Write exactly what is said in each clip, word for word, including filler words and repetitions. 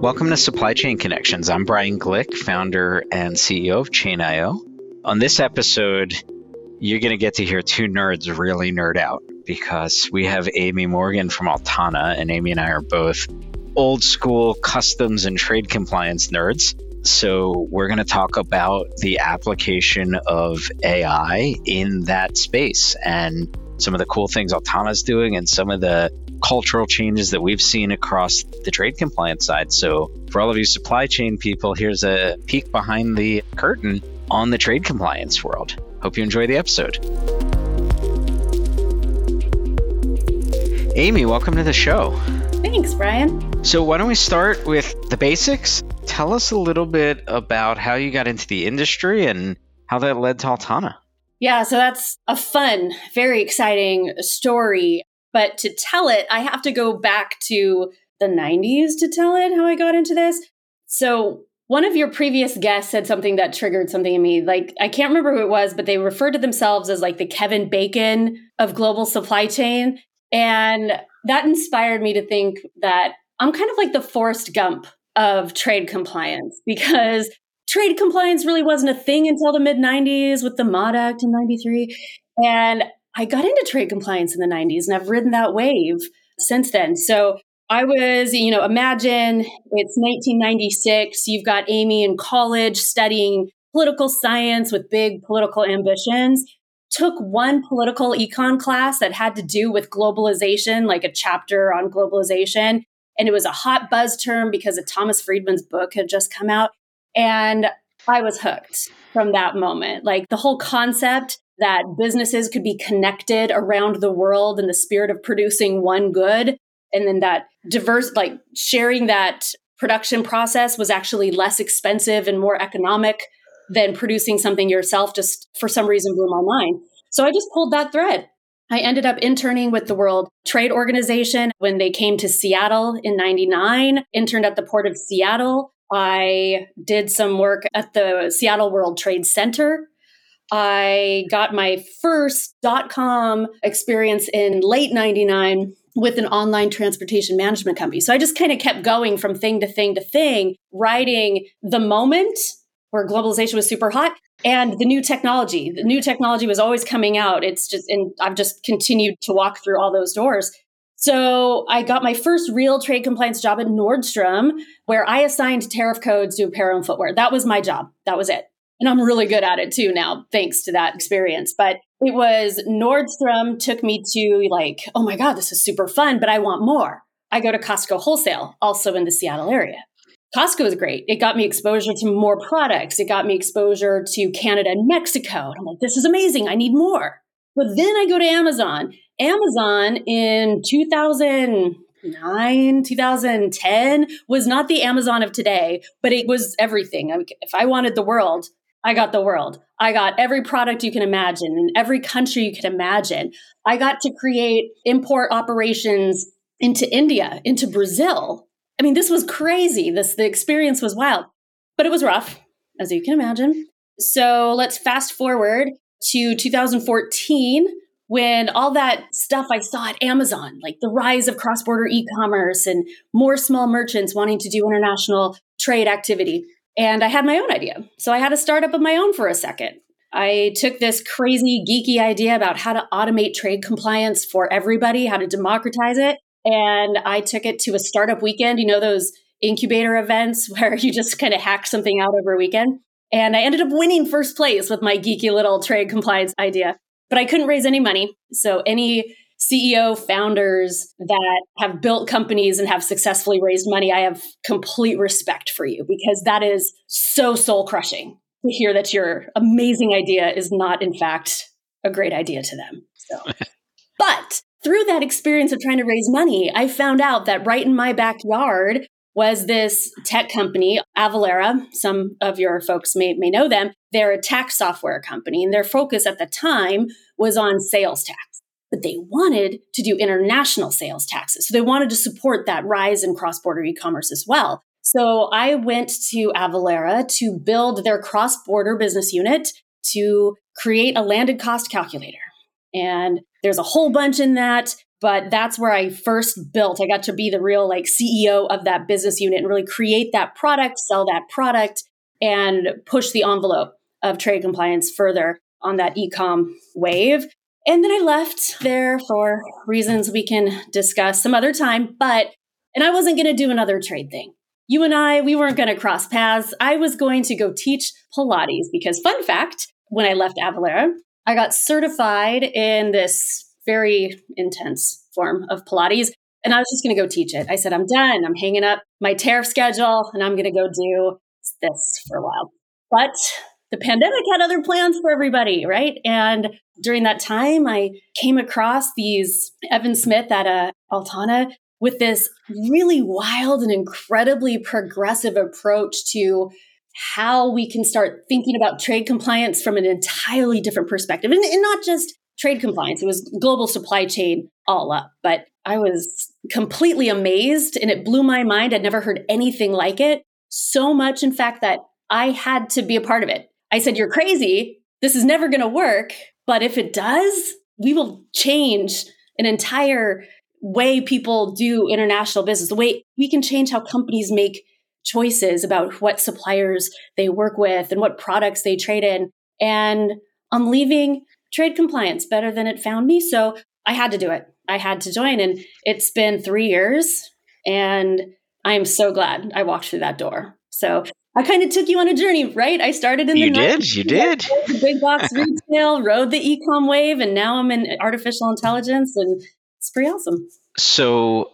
Welcome to Supply Chain Connections. I'm Brian Glick, founder and C E O of Chain dot I O. On this episode, you're going to get to hear two nerds really nerd out because we have Amy Morgan from Altana, and Amy and I are both old school customs and trade compliance nerds. So we're going to talk about the application of A I in that space and some of the cool things Altana's doing and some of the cultural changes that we've seen across the trade compliance side. So for all of you supply chain people, here's a peek behind the curtain on the trade compliance world. Hope you enjoy the episode. Amy, welcome to the show. Thanks, Brian. So why don't we start with the basics? Tell us a little bit about how you got into the industry and how that led to Altana. Yeah, so that's a fun, very exciting story. But to tell it, I have to go back to the nineties to tell it how I got into this. So one of your previous guests said something that triggered something in me. Like, I can't remember who it was, but they referred to themselves as like the Kevin Bacon of global supply chain. And that inspired me to think that I'm kind of like the Forrest Gump of trade compliance, because trade compliance really wasn't a thing until the mid nineties with the M O D Act in ninety-three. And I got into trade compliance in the nineties, and I've ridden that wave since then. So I was, you know, imagine it's nineteen ninety-six. You've got Amy in college studying political science with big political ambitions, took one political econ class that had to do with globalization, like a chapter on globalization. And it was a hot buzz term because of Thomas Friedman's book had just come out. And I was hooked from that moment. Like, the whole concept that businesses could be connected around the world in the spirit of producing one good. And then that diverse, like sharing that production process was actually less expensive and more economic than producing something yourself, just for some reason blew my mind. So I just pulled that thread. I ended up interning with the World Trade Organization when they came to Seattle in ninety-nine, interned at the Port of Seattle. I did some work at the Seattle World Trade Center. I got my first dot-com experience in late ninety-nine with an online transportation management company. So I just kind of kept going from thing to thing to thing, riding the moment where globalization was super hot and the new technology. The new technology was always coming out. It's just, and I've just continued to walk through all those doors. So I got my first real trade compliance job at Nordstrom, where I assigned tariff codes to apparel and footwear. That was my job. That was it. And I'm really good at it too now, thanks to that experience. But it was Nordstrom took me to like, oh my God, this is super fun, but I want more. I go to Costco wholesale, also in the Seattle area. Costco is great. It got me exposure to more products. It got me exposure to Canada and Mexico. And I'm like, this is amazing. I need more. But then I go to Amazon. Amazon in two thousand nine, two thousand ten was not the Amazon of today, but it was everything. I mean, if I wanted the world, I got the world. I got every product you can imagine in every country you can imagine. I got to create import operations into India, into Brazil. I mean, this was crazy. This the experience was wild, but it was rough, as you can imagine. So let's fast forward to two thousand fourteen when all that stuff I saw at Amazon, like the rise of cross-border e-commerce and more small merchants wanting to do international trade activity. And I had my own idea. So I had a startup of my own for a second. I took this crazy geeky idea about how to automate trade compliance for everybody, how to democratize it. And I took it to a startup weekend, you know, those incubator events where you just kind of hack something out over a weekend. And I ended up winning first place with my geeky little trade compliance idea. But I couldn't raise any money. So any C E O founders that have built companies and have successfully raised money, I have complete respect for you, because that is so soul crushing to hear that your amazing idea is not, in fact, a great idea to them. So, but through that experience of trying to raise money, I found out that right in my backyard was this tech company, Avalara. Some of your folks may, may know them. They're a tax software company, and their focus at the time was on sales tax. But they wanted to do international sales taxes. So they wanted to support that rise in cross-border e-commerce as well. So I went to Avalara to build their cross-border business unit to create a landed cost calculator. And there's a whole bunch in that. But that's where I first built. I got to be the real like C E O of that business unit and really create that product, sell that product, and push the envelope of trade compliance further on that e-com wave. And then I left there for reasons we can discuss some other time. But, and I wasn't going to do another trade thing. You and I, we weren't going to cross paths. I was going to go teach Pilates because, fun fact, when I left Avalara, I got certified in this very intense form of Pilates. And I was just going to go teach it. I said, I'm done. I'm hanging up my tariff schedule and I'm going to go do this for a while. But the pandemic had other plans for everybody, right? And during that time, I came across these Evan Smith at uh, Altana with this really wild and incredibly progressive approach to how we can start thinking about trade compliance from an entirely different perspective. And, and not just trade compliance. It was global supply chain all up. But I was completely amazed and it blew my mind. I'd never heard anything like it. So much, in fact, that I had to be a part of it. I said, you're crazy. This is never going to work. But if it does, we will change an entire way people do international business, the way we can change how companies make choices about what suppliers they work with and what products they trade in. And I'm leaving trade compliance better than it found me. So I had to do it. I had to join. And it's been three years. And I'm so glad I walked through that door. So I kind of took you on a journey, right? I started in the you did, you did. Big box retail, rode the e-com wave, and now I'm in artificial intelligence, and it's pretty awesome. So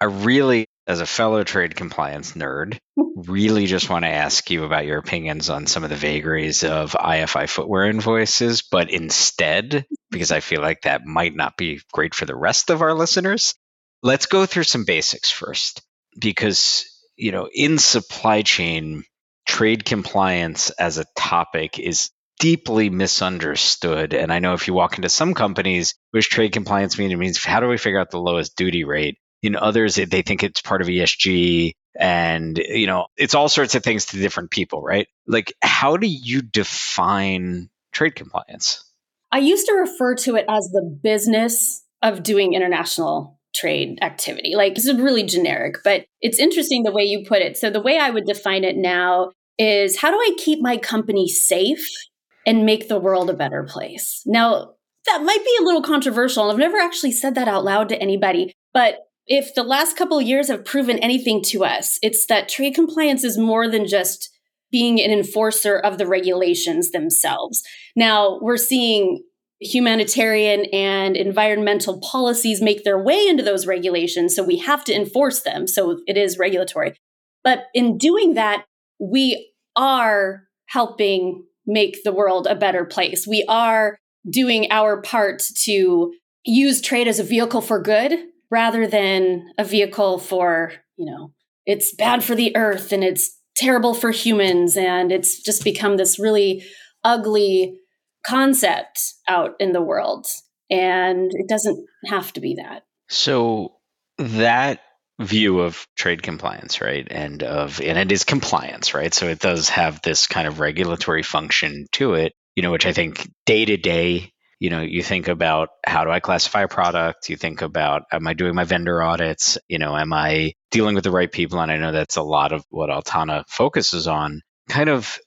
I really, as a fellow trade compliance nerd, really just want to ask you about your opinions on some of the vagaries of I F I footwear invoices, but instead, because I feel like that might not be great for the rest of our listeners, let's go through some basics first, because you know, in supply chain, trade compliance as a topic is deeply misunderstood. And I know if you walk into some companies, which trade compliance means, it means how do we figure out the lowest duty rate? In others, they think it's part of E S G and, you know, it's all sorts of things to different people, right? Like, how do you define trade compliance? I used to refer to it as the business of doing international trade activity. Like, this is really generic, but it's interesting the way you put it. So the way I would define it now is, how do I keep my company safe and make the world a better place? Now, that might be a little controversial. I've never actually said that out loud to anybody. But if the last couple of years have proven anything to us, it's that trade compliance is more than just being an enforcer of the regulations themselves. Now, we're seeing humanitarian and environmental policies make their way into those regulations. So we have to enforce them. So it is regulatory. But in doing that, we are helping make the world a better place. We are doing our part to use trade as a vehicle for good rather than a vehicle for, you know, it's bad for the earth and it's terrible for humans. And it's just become this really ugly concept out in the world. And it doesn't have to be that. So that view of trade compliance, right? And of, and it is compliance, right? So it does have this kind of regulatory function to it, you know, which I think day to day, you know, you think about, how do I classify a product? You think about, am I doing my vendor audits? You know, am I dealing with the right people? And I know that's a lot of what Altana focuses on. Kind of,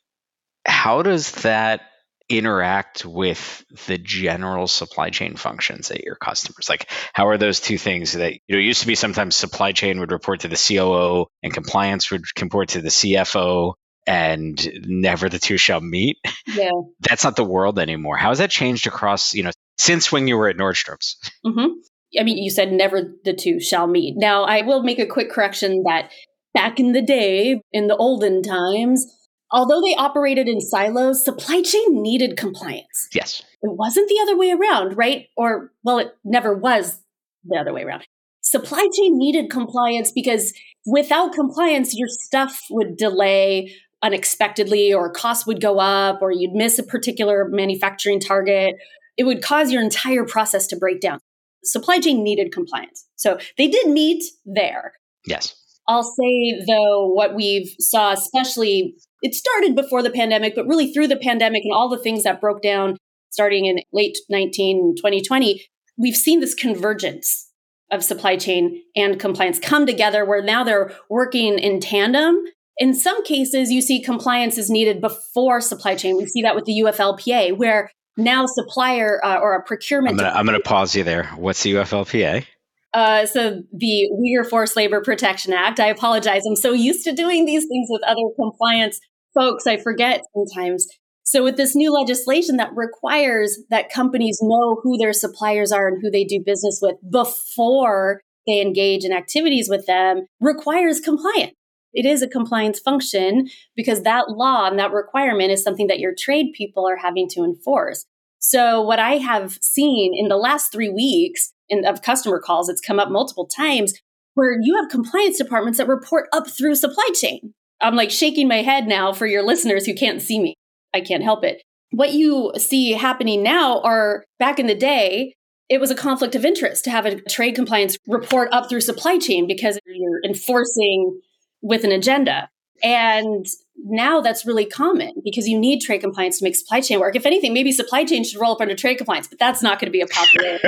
how does that interact with the general supply chain functions at your customers? Like, how are those two things that, you know, it used to be sometimes supply chain would report to the C O O and compliance would report to the C F O, and never the two shall meet. Yeah. That's not the world anymore. How has that changed across, you know, since when you were at Nordstrom's? Mm-hmm. I mean, you said never the two shall meet. Now, I will make a quick correction that back in the day, in the olden times, although they operated in silos, supply chain needed compliance. Yes. It wasn't the other way around, right? Or, well, it never was the other way around. Supply chain needed compliance because without compliance, your stuff would delay unexpectedly, or costs would go up, or you'd miss a particular manufacturing target. It would cause your entire process to break down. Supply chain needed compliance. So they did meet there. Yes. I'll say, though, what we've saw, especially, it started before the pandemic, but really through the pandemic and all the things that broke down starting in late nineteen, twenty twenty, we've seen this convergence of supply chain and compliance come together where now they're working in tandem. In some cases, you see compliance is needed before supply chain. We see that with the U F L P A, where now supplier uh, or a procurement... I'm going to pause you there. What's the U F L P A? Uh, so the Uyghur Forced Labor Protection Act. I apologize. I'm so used to doing these things with other compliance folks. I forget sometimes. So with this new legislation that requires that companies know who their suppliers are and who they do business with before they engage in activities with them, requires compliance. It is a compliance function because that law and that requirement is something that your trade people are having to enforce. So what I have seen in the last three weeks in, of customer calls, it's come up multiple times, where you have compliance departments that report up through supply chain. I'm like shaking my head now for your listeners who can't see me. I can't help it. What you see happening now are, back in the day, it was a conflict of interest to have a trade compliance report up through supply chain because you're enforcing with an agenda. And now that's really common because you need trade compliance to make supply chain work. If anything, maybe supply chain should roll up under trade compliance, but that's not going to be a popular...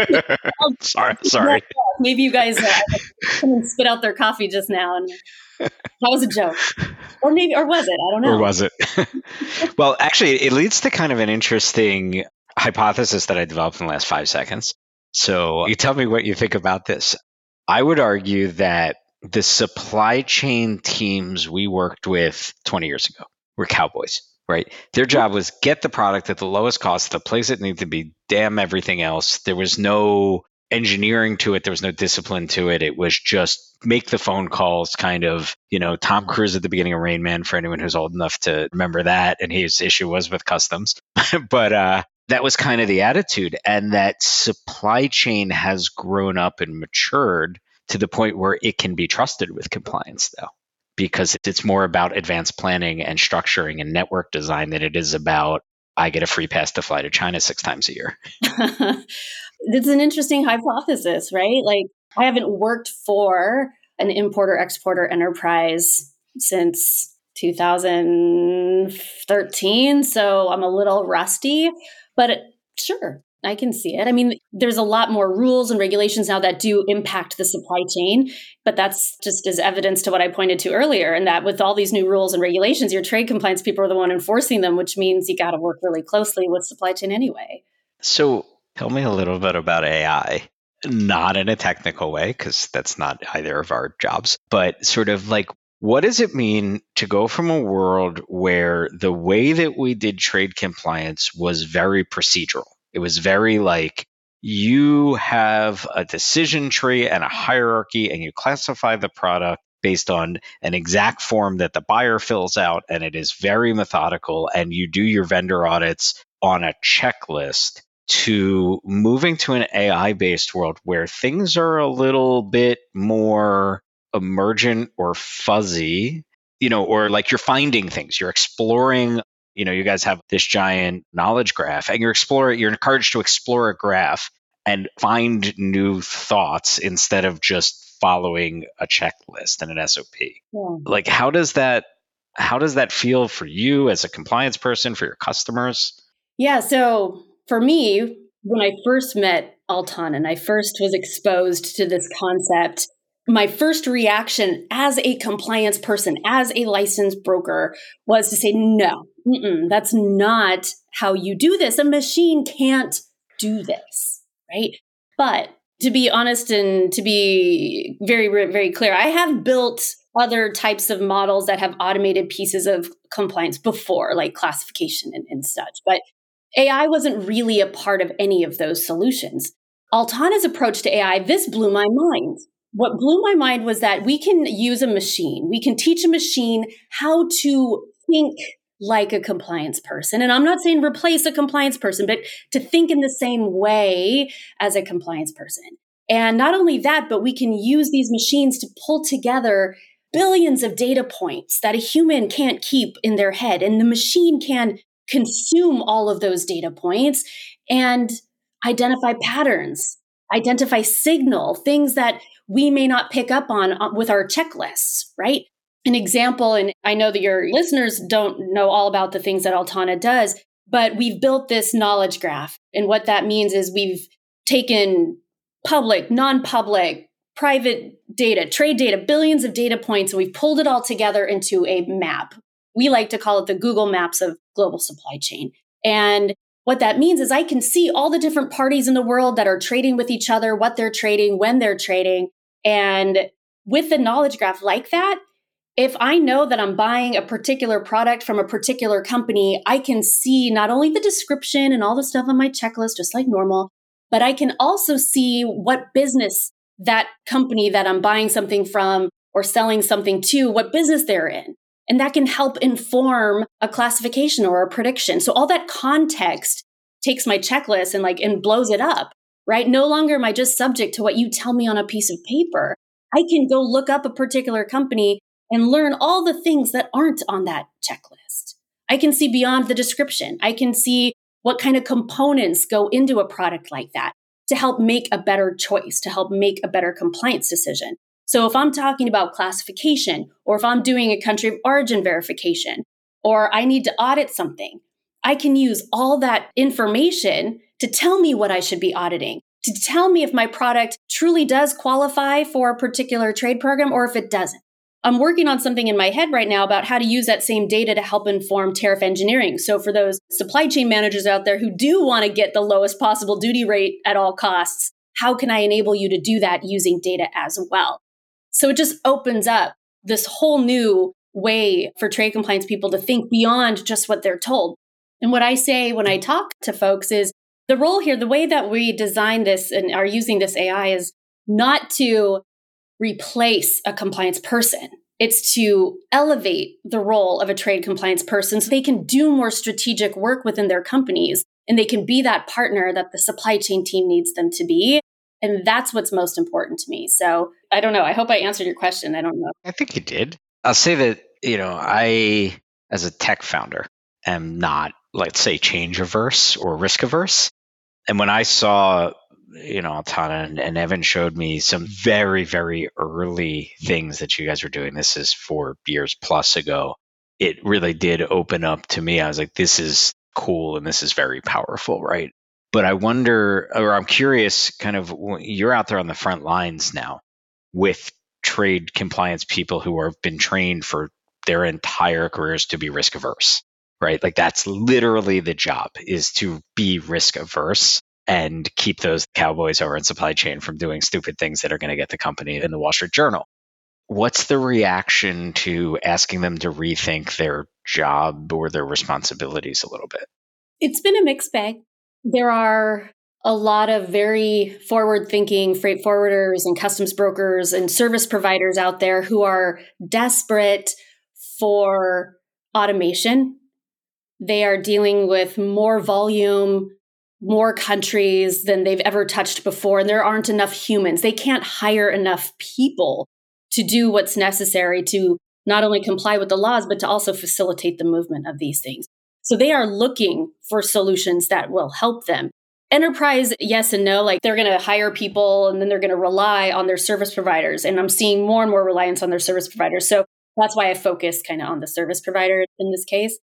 sorry, sorry. Maybe you guys uh, spit out their coffee just now and... That was a joke. Or maybe, or was it? I don't know. Or was it? Well, actually, it leads to kind of an interesting hypothesis that I developed in the last five seconds. So you tell me what you think about this. I would argue that the supply chain teams we worked with twenty years ago were cowboys, right? Their job was get the product at the lowest cost, the place it needed to be, damn everything else. There was no engineering to it. There was no discipline to it. It was just make the phone calls, kind of, you know, Tom Cruise at the beginning of Rain Man, for anyone who's old enough to remember that. And his issue was with customs. but uh, that was kind of the attitude. And that supply chain has grown up and matured to the point where it can be trusted with compliance, though, because it's more about advanced planning and structuring and network design than it is about, I get a free pass to fly to China six times a year. It's an interesting hypothesis, right? Like, I haven't worked for an importer-exporter enterprise since two thousand thirteen, so I'm a little rusty, but it, sure, I can see it. I mean, there's a lot more rules and regulations now that do impact the supply chain, but that's just as evidence to what I pointed to earlier, and that with all these new rules and regulations, your trade compliance people are the one enforcing them, which means you got to work really closely with supply chain anyway. So tell me a little bit about A I. Not in a technical way, because that's not either of our jobs, but sort of like, what does it mean to go from a world where the way that we did trade compliance was very procedural? It was very like, you have a decision tree and a hierarchy, and you classify the product based on an exact form that the buyer fills out, and it is very methodical, and you do your vendor audits on a checklist, to moving to an A I-based world where things are a little bit more emergent or fuzzy, you know, or like you're finding things, you're exploring, you know, you guys have this giant knowledge graph and you're exploring, you're encouraged to explore a graph and find new thoughts instead of just following a checklist and an S O P. Yeah. Like, how does that, how does that feel for you as a compliance person, for your customers? Yeah, so... For me, when I first met Altana and I first was exposed to this concept, my first reaction as a compliance person, as a licensed broker, was to say, no, mm-mm, that's not how you do this. A machine can't do this, right? But to be honest and to be very, very clear, I have built other types of models that have automated pieces of compliance before, like classification and, and such. But A I wasn't really a part of any of those solutions. Altana's approach to A I, this blew my mind. What blew my mind was that we can use a machine. We can teach a machine how to think like a compliance person. And I'm not saying replace a compliance person, but to think in the same way as a compliance person. And not only that, but we can use these machines to pull together billions of data points that a human can't keep in their head. And the machine can consume all of those data points and identify patterns, identify signal, things that we may not pick up on with our checklists, right? An example, and I know that your listeners don't know all about the things that Altana does, but we've built this knowledge graph. And what that means is we've taken public, non-public, private data, trade data, billions of data points, and we've pulled it all together into a map. We like to call it the Google Maps of global supply chain. And what that means is I can see all the different parties in the world that are trading with each other, what they're trading, when they're trading. And with the knowledge graph like that, if I know that I'm buying a particular product from a particular company, I can see not only the description and all the stuff on my checklist, just like normal, but I can also see what business that company that I'm buying something from or selling something to, what business they're in. And that can help inform a classification or a prediction. So all that context takes my checklist and like and blows it up, right? No longer am I just subject to what you tell me on a piece of paper. I can go look up a particular company and learn all the things that aren't on that checklist. I can see beyond the description. I can see what kind of components go into a product like that to help make a better choice, to help make a better compliance decision. So if I'm talking about classification, or if I'm doing a country of origin verification, or I need to audit something, I can use all that information to tell me what I should be auditing, to tell me if my product truly does qualify for a particular trade program or if it doesn't. I'm working on something in my head right now about how to use that same data to help inform tariff engineering. So for those supply chain managers out there who do want to get the lowest possible duty rate at all costs, how can I enable you to do that using data as well? So it just opens up this whole new way for trade compliance people to think beyond just what they're told. And what I say when I talk to folks is the role here, the way that we design this and are using this A I is not to replace a compliance person. It's to elevate the role of a trade compliance person so they can do more strategic work within their companies and they can be that partner that the supply chain team needs them to be. And that's what's most important to me. So I don't know. I hope I answered your question. I don't know. I think you did. I'll say that, you know, I, as a tech founder, am not, let's say, change averse or risk averse. And when I saw, you know, Altana and, and Evan showed me some very, very early things that you guys were doing. This is four years plus ago. It really did open up to me. I was like, this is cool. And this is very powerful, right? But I wonder, or I'm curious, kind of, you're out there on the front lines now with trade compliance people who have been trained for their entire careers to be risk averse, right? Like that's literally the job, is to be risk averse and keep those cowboys over in supply chain from doing stupid things that are going to get the company in the Wall Street Journal. What's the reaction to asking them to rethink their job or their responsibilities a little bit? It's been a mixed bag. There are a lot of very forward-thinking freight forwarders and customs brokers and service providers out there who are desperate for automation. They are dealing with more volume, more countries than they've ever touched before, and there aren't enough humans. They can't hire enough people to do what's necessary to not only comply with the laws, but to also facilitate the movement of these things. So they are looking for solutions that will help them. Enterprise, yes and no, like they're going to hire people and then they're going to rely on their service providers. And I'm seeing more and more reliance on their service providers. So that's why I focus kind of on the service provider in this case.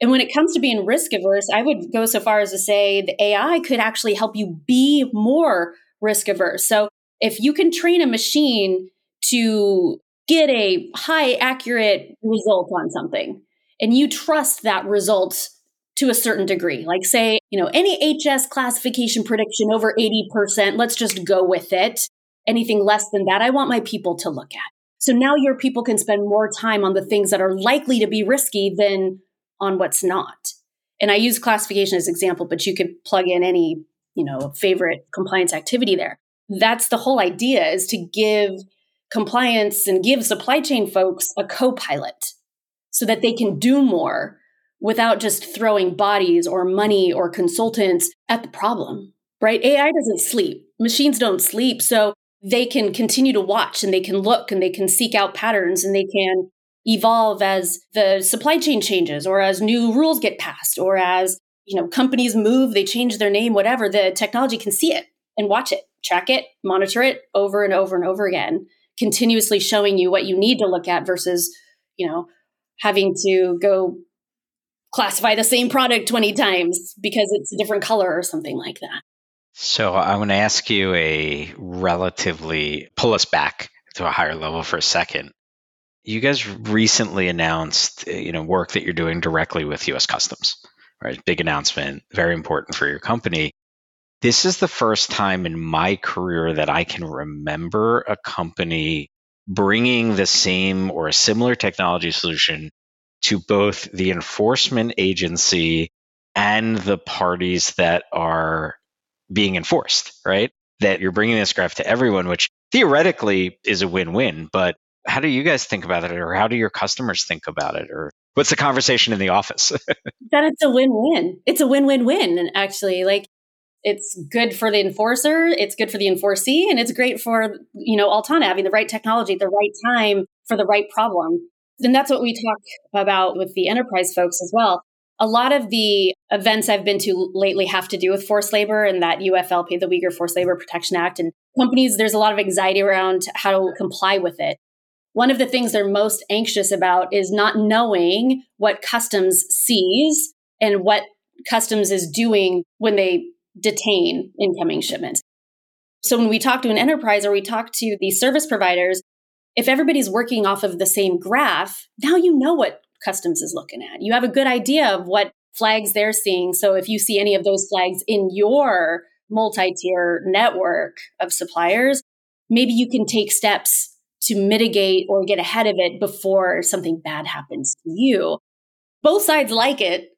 And when it comes to being risk averse, I would go so far as to say the A I could actually help you be more risk averse. So if you can train a machine to get a high accurate result on something, and you trust that result to a certain degree. Like say, you know, any H S classification prediction over eighty percent, let's just go with it. Anything less than that, I want my people to look at. So now your people can spend more time on the things that are likely to be risky than on what's not. And I use classification as an example, but you could plug in any, you know, favorite compliance activity there. That's the whole idea, is to give compliance and give supply chain folks a co-pilot, so that they can do more without just throwing bodies or money or consultants at the problem, right? A I doesn't sleep. Machines don't sleep. So they can continue to watch and they can look and they can seek out patterns and they can evolve as the supply chain changes or as new rules get passed or as, you know, companies move, they change their name, whatever. The technology can see it and watch it, track it, monitor it over and over and over again, continuously showing you what you need to look at versus, you know, having to go classify the same product twenty times because it's a different color or something like that. So I'm going to ask you a relatively, pull us back to a higher level for a second. You guys recently announced, you know, work that you're doing directly with U S Customs, right? Big announcement, very important for your company. This is the first time in my career that I can remember a company bringing the same or a similar technology solution to both the enforcement agency and the parties that are being enforced, right? That you're bringing this graph to everyone, which theoretically is a win-win, but how do you guys think about it, or how do your customers think about it, or what's the conversation in the office? That it's a win-win. It's a win-win-win. And actually, like, it's good for the enforcer, it's good for the enforcee, and it's great for, you know, Altana having the right technology at the right time for the right problem. And that's what we talk about with the enterprise folks as well. A lot of the events I've been to lately have to do with forced labor and that U F L P, the Uyghur Forced Labor Protection Act. And companies, there's a lot of anxiety around how to comply with it. One of the things they're most anxious about is not knowing what Customs sees and what Customs is doing when they detain incoming shipments. So when we talk to an enterprise or we talk to the service providers, if everybody's working off of the same graph, now you know what Customs is looking at. You have a good idea of what flags they're seeing. So if you see any of those flags in your multi-tier network of suppliers, maybe you can take steps to mitigate or get ahead of it before something bad happens to you. Both sides like it.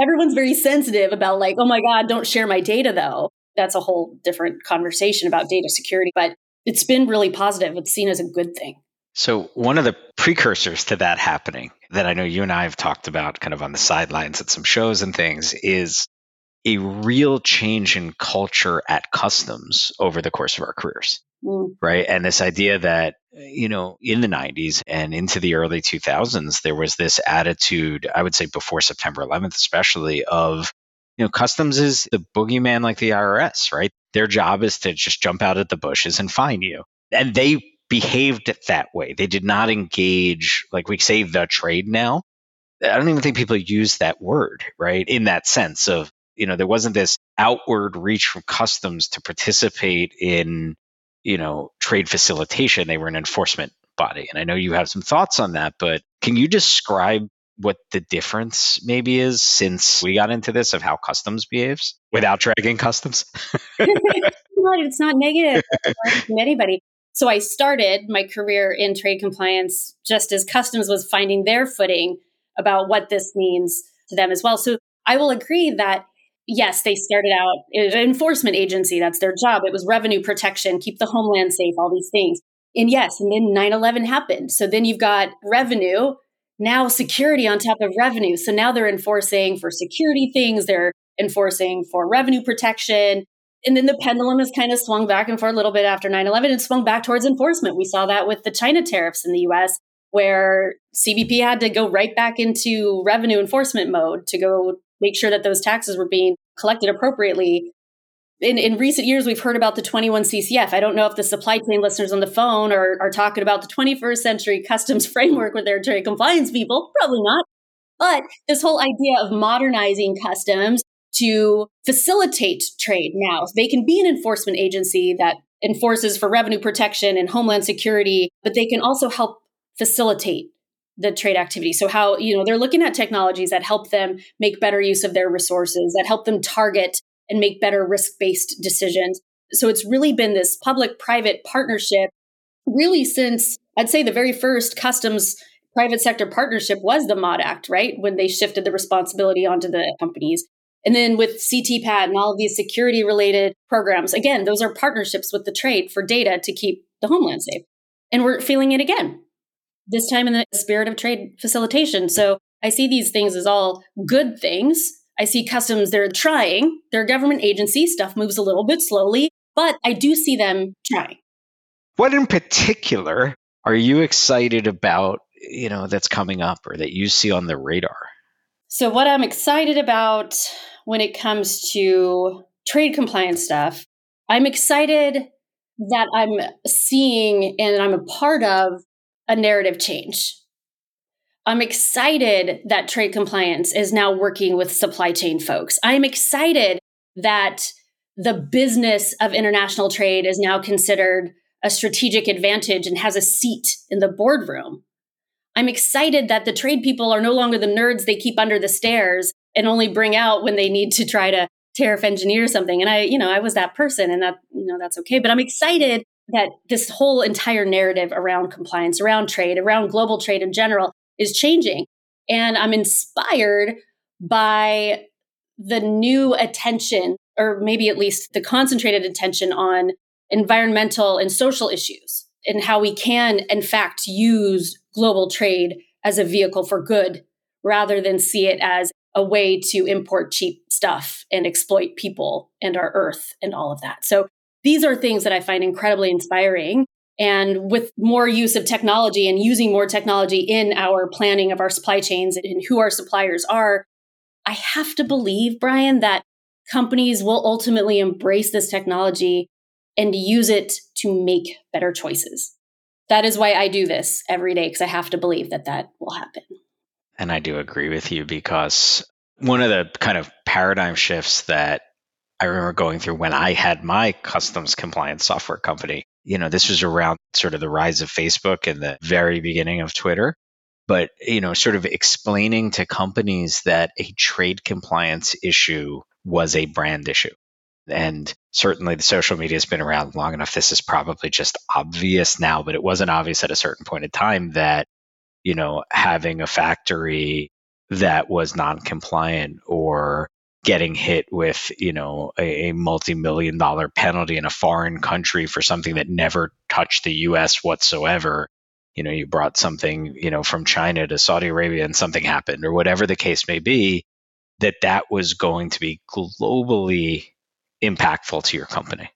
Everyone's very sensitive about like, oh my God, don't share my data though. That's a whole different conversation about data security, but it's been really positive. It's seen as a good thing. So one of the precursors to that happening that I know you and I have talked about kind of on the sidelines at some shows and things is a real change in culture at Customs over the course of our careers, mm. right? And this idea that, you know, in the nineties and into the early two thousands, there was this attitude, I would say before September eleventh especially, of, you know, Customs is the boogeyman like the I R S, right? Their job is to just jump out at the bushes and fine you. And they behaved that way. They did not engage, like we say, the trade now. I don't even think people use that word, right? In that sense of, you know, there wasn't this outward reach from Customs to participate in, you know, trade facilitation. They were an enforcement body. And I know you have some thoughts on that, but can you describe what the difference maybe is since we got into this of how Customs behaves without dragging Customs? It's not negative from anybody. So I started my career in trade compliance just as Customs was finding their footing about what this means to them as well. So I will agree that, yes, they started out as an enforcement agency. That's their job. It was revenue protection, keep the homeland safe, all these things. And yes, and then nine eleven happened. So then you've got revenue, now security on top of revenue. So now they're enforcing for security things. They're enforcing for revenue protection. And then the pendulum has kind of swung back and forth a little bit after nine eleven and swung back towards enforcement. We saw that with the China tariffs in the U S, where C B P had to go right back into revenue enforcement mode to go make sure that those taxes were being collected appropriately. In, in recent years, we've heard about the twenty-one C C F. I don't know if the supply chain listeners on the phone are, are talking about the twenty-first century customs framework with their trade compliance people. Probably not. But this whole idea of modernizing customs to facilitate trade now. They can be an enforcement agency that enforces for revenue protection and homeland security, but they can also help facilitate the trade activity. So how, you know, they're looking at technologies that help them make better use of their resources, that help them target and make better risk-based decisions. So it's really been this public-private partnership really since, I'd say, the very first customs private sector partnership was the M O D Act, right? When they shifted the responsibility onto the companies. And then with C T PAT and all of these security-related programs, again, those are partnerships with the trade for data to keep the homeland safe. And we're feeling it again, this time in the spirit of trade facilitation. So I see these things as all good things. I see Customs, they're trying. They're a government agency. Stuff moves a little bit slowly, but I do see them trying. What in particular are you excited about, you know, that's coming up or that you see on the radar? So what I'm excited about when it comes to trade compliance stuff, I'm excited that I'm seeing and I'm a part of a narrative change. I'm excited that trade compliance is now working with supply chain folks. I'm excited that the business of international trade is now considered a strategic advantage and has a seat in the boardroom. I'm excited that the trade people are no longer the nerds they keep under the stairs and only bring out when they need to try to tariff engineer something. And I, you know, I was that person, and that, you know, that's okay. But I'm excited that this whole entire narrative around compliance, around trade, around global trade in general is changing. And I'm inspired by the new attention, or maybe at least the concentrated attention on environmental and social issues, and how we can, in fact, use global trade as a vehicle for good rather than see it as a way to import cheap stuff and exploit people and our earth and all of that. So these are things that I find incredibly inspiring. And with more use of technology and using more technology in our planning of our supply chains and who our suppliers are, I have to believe, Brian, that companies will ultimately embrace this technology and use it to make better choices. That is why I do this every day, because I have to believe that that will happen. And I do agree with you, because one of the kind of paradigm shifts that I remember going through when I had my customs compliance software company, you know, this was around sort of the rise of Facebook and the very beginning of Twitter. But, you know, sort of explaining to companies that a trade compliance issue was a brand issue. And certainly the social media has been around long enough. This is probably just obvious now, but it wasn't obvious at a certain point in time that, you know, having a factory that was non-compliant or getting hit with, you know, a, a multi-million dollar penalty in a foreign country for something that never touched the U S whatsoever. You know, you brought something, you know, from China to Saudi Arabia and something happened, or whatever the case may be, that that was going to be globally impactful to your company,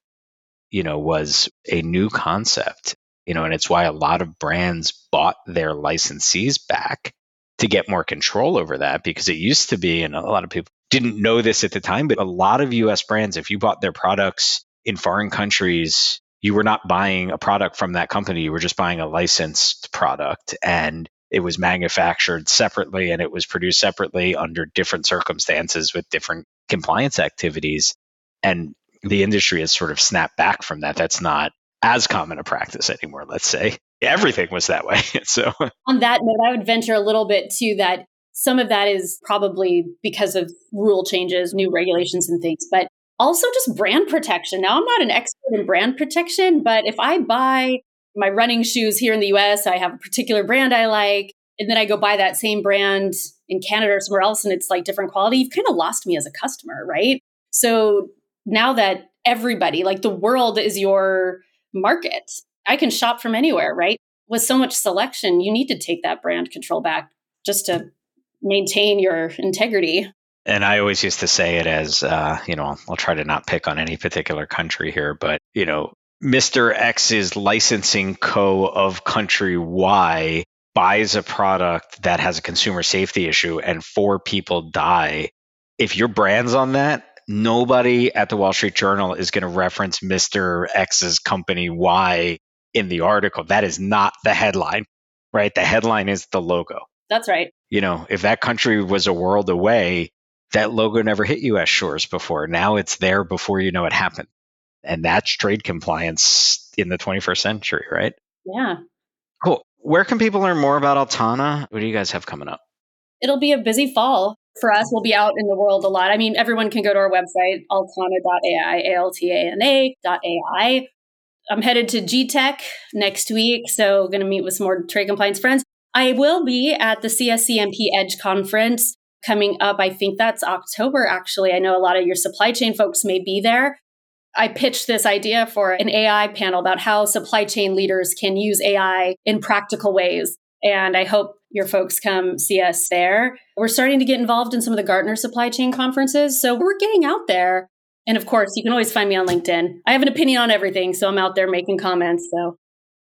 you know, was a new concept, you know, and it's why a lot of brands bought their licensees back to get more control over that, because it used to be, and a lot of people didn't know this at the time, but a lot of U S brands, if you bought their products in foreign countries, you were not buying a product from that company. You were just buying a licensed product, and it was manufactured separately and it was produced separately under different circumstances with different compliance activities. And the industry has sort of snapped back from that. That's not as common a practice anymore, let's say. Everything was that way. So, on that note, I would venture a little bit too that some of that is probably because of rule changes, new regulations and things, but also just brand protection. Now, I'm not an expert in brand protection, but if I buy my running shoes here in the U S, I have a particular brand I like, and then I go buy that same brand in Canada or somewhere else, and it's like different quality, you've kind of lost me as a customer, right? So now that everybody, like the world is your market, I can shop from anywhere, right? With so much selection, you need to take that brand control back just to maintain your integrity. And I always used to say it as, uh, you know, I'll try to not pick on any particular country here, but, you know, Mister X's licensing co of country Y buys a product that has a consumer safety issue and four people die. If your brand's on that, nobody at the Wall Street Journal is going to reference Mister X's company Y in the article. That is not the headline, right? The headline is the logo. That's right. You know, if that country was a world away, that logo never hit U S shores before. Now it's there before you know it happened. And that's trade compliance in the twenty-first century, right? Yeah. Cool. Where can people learn more about Altana? What do you guys have coming up? It'll be a busy fall. For us, we'll be out in the world a lot. I mean, everyone can go to our website, altana dot a i, A L T A N A dot A I. I'm headed to G Tech next week, so going to meet with some more trade compliance friends. I will be at the C S C M P Edge conference coming up. I think that's October, actually. I know a lot of your supply chain folks may be there. I pitched this idea for an A I panel about how supply chain leaders can use A I in practical ways. And I hope your folks come see us there. We're starting to get involved in some of the Gartner supply chain conferences. So we're getting out there. And of course, you can always find me on LinkedIn. I have an opinion on everything, so I'm out there making comments. So,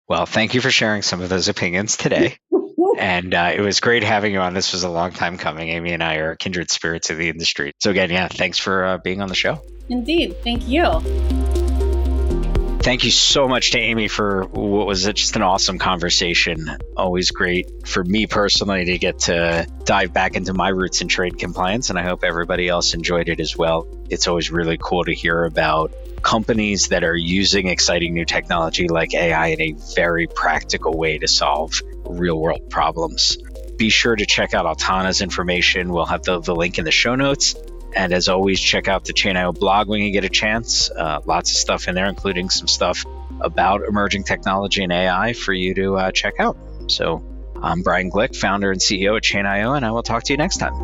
well, thank you for sharing some of those opinions today. And uh, it was great having you on. This was a long time coming. Amy and I are kindred spirits of the industry. So again, yeah, thanks for uh, being on the show. Indeed. Thank you. Thank you so much to Amy for what was just an awesome conversation. Always great for me personally to get to dive back into my roots in trade compliance, and I hope everybody else enjoyed it as well. It's always really cool to hear about companies that are using exciting new technology like A I in a very practical way to solve real-world problems. Be sure to check out Altana's information. We'll have the, the link in the show notes. And as always, check out the Chain dot I O blog when you get a chance. Uh, lots of stuff in there, including some stuff about emerging technology and A I for you to uh, check out. So I'm Brian Glick, founder and C E O at Chain dot I O, and I will talk to you next time.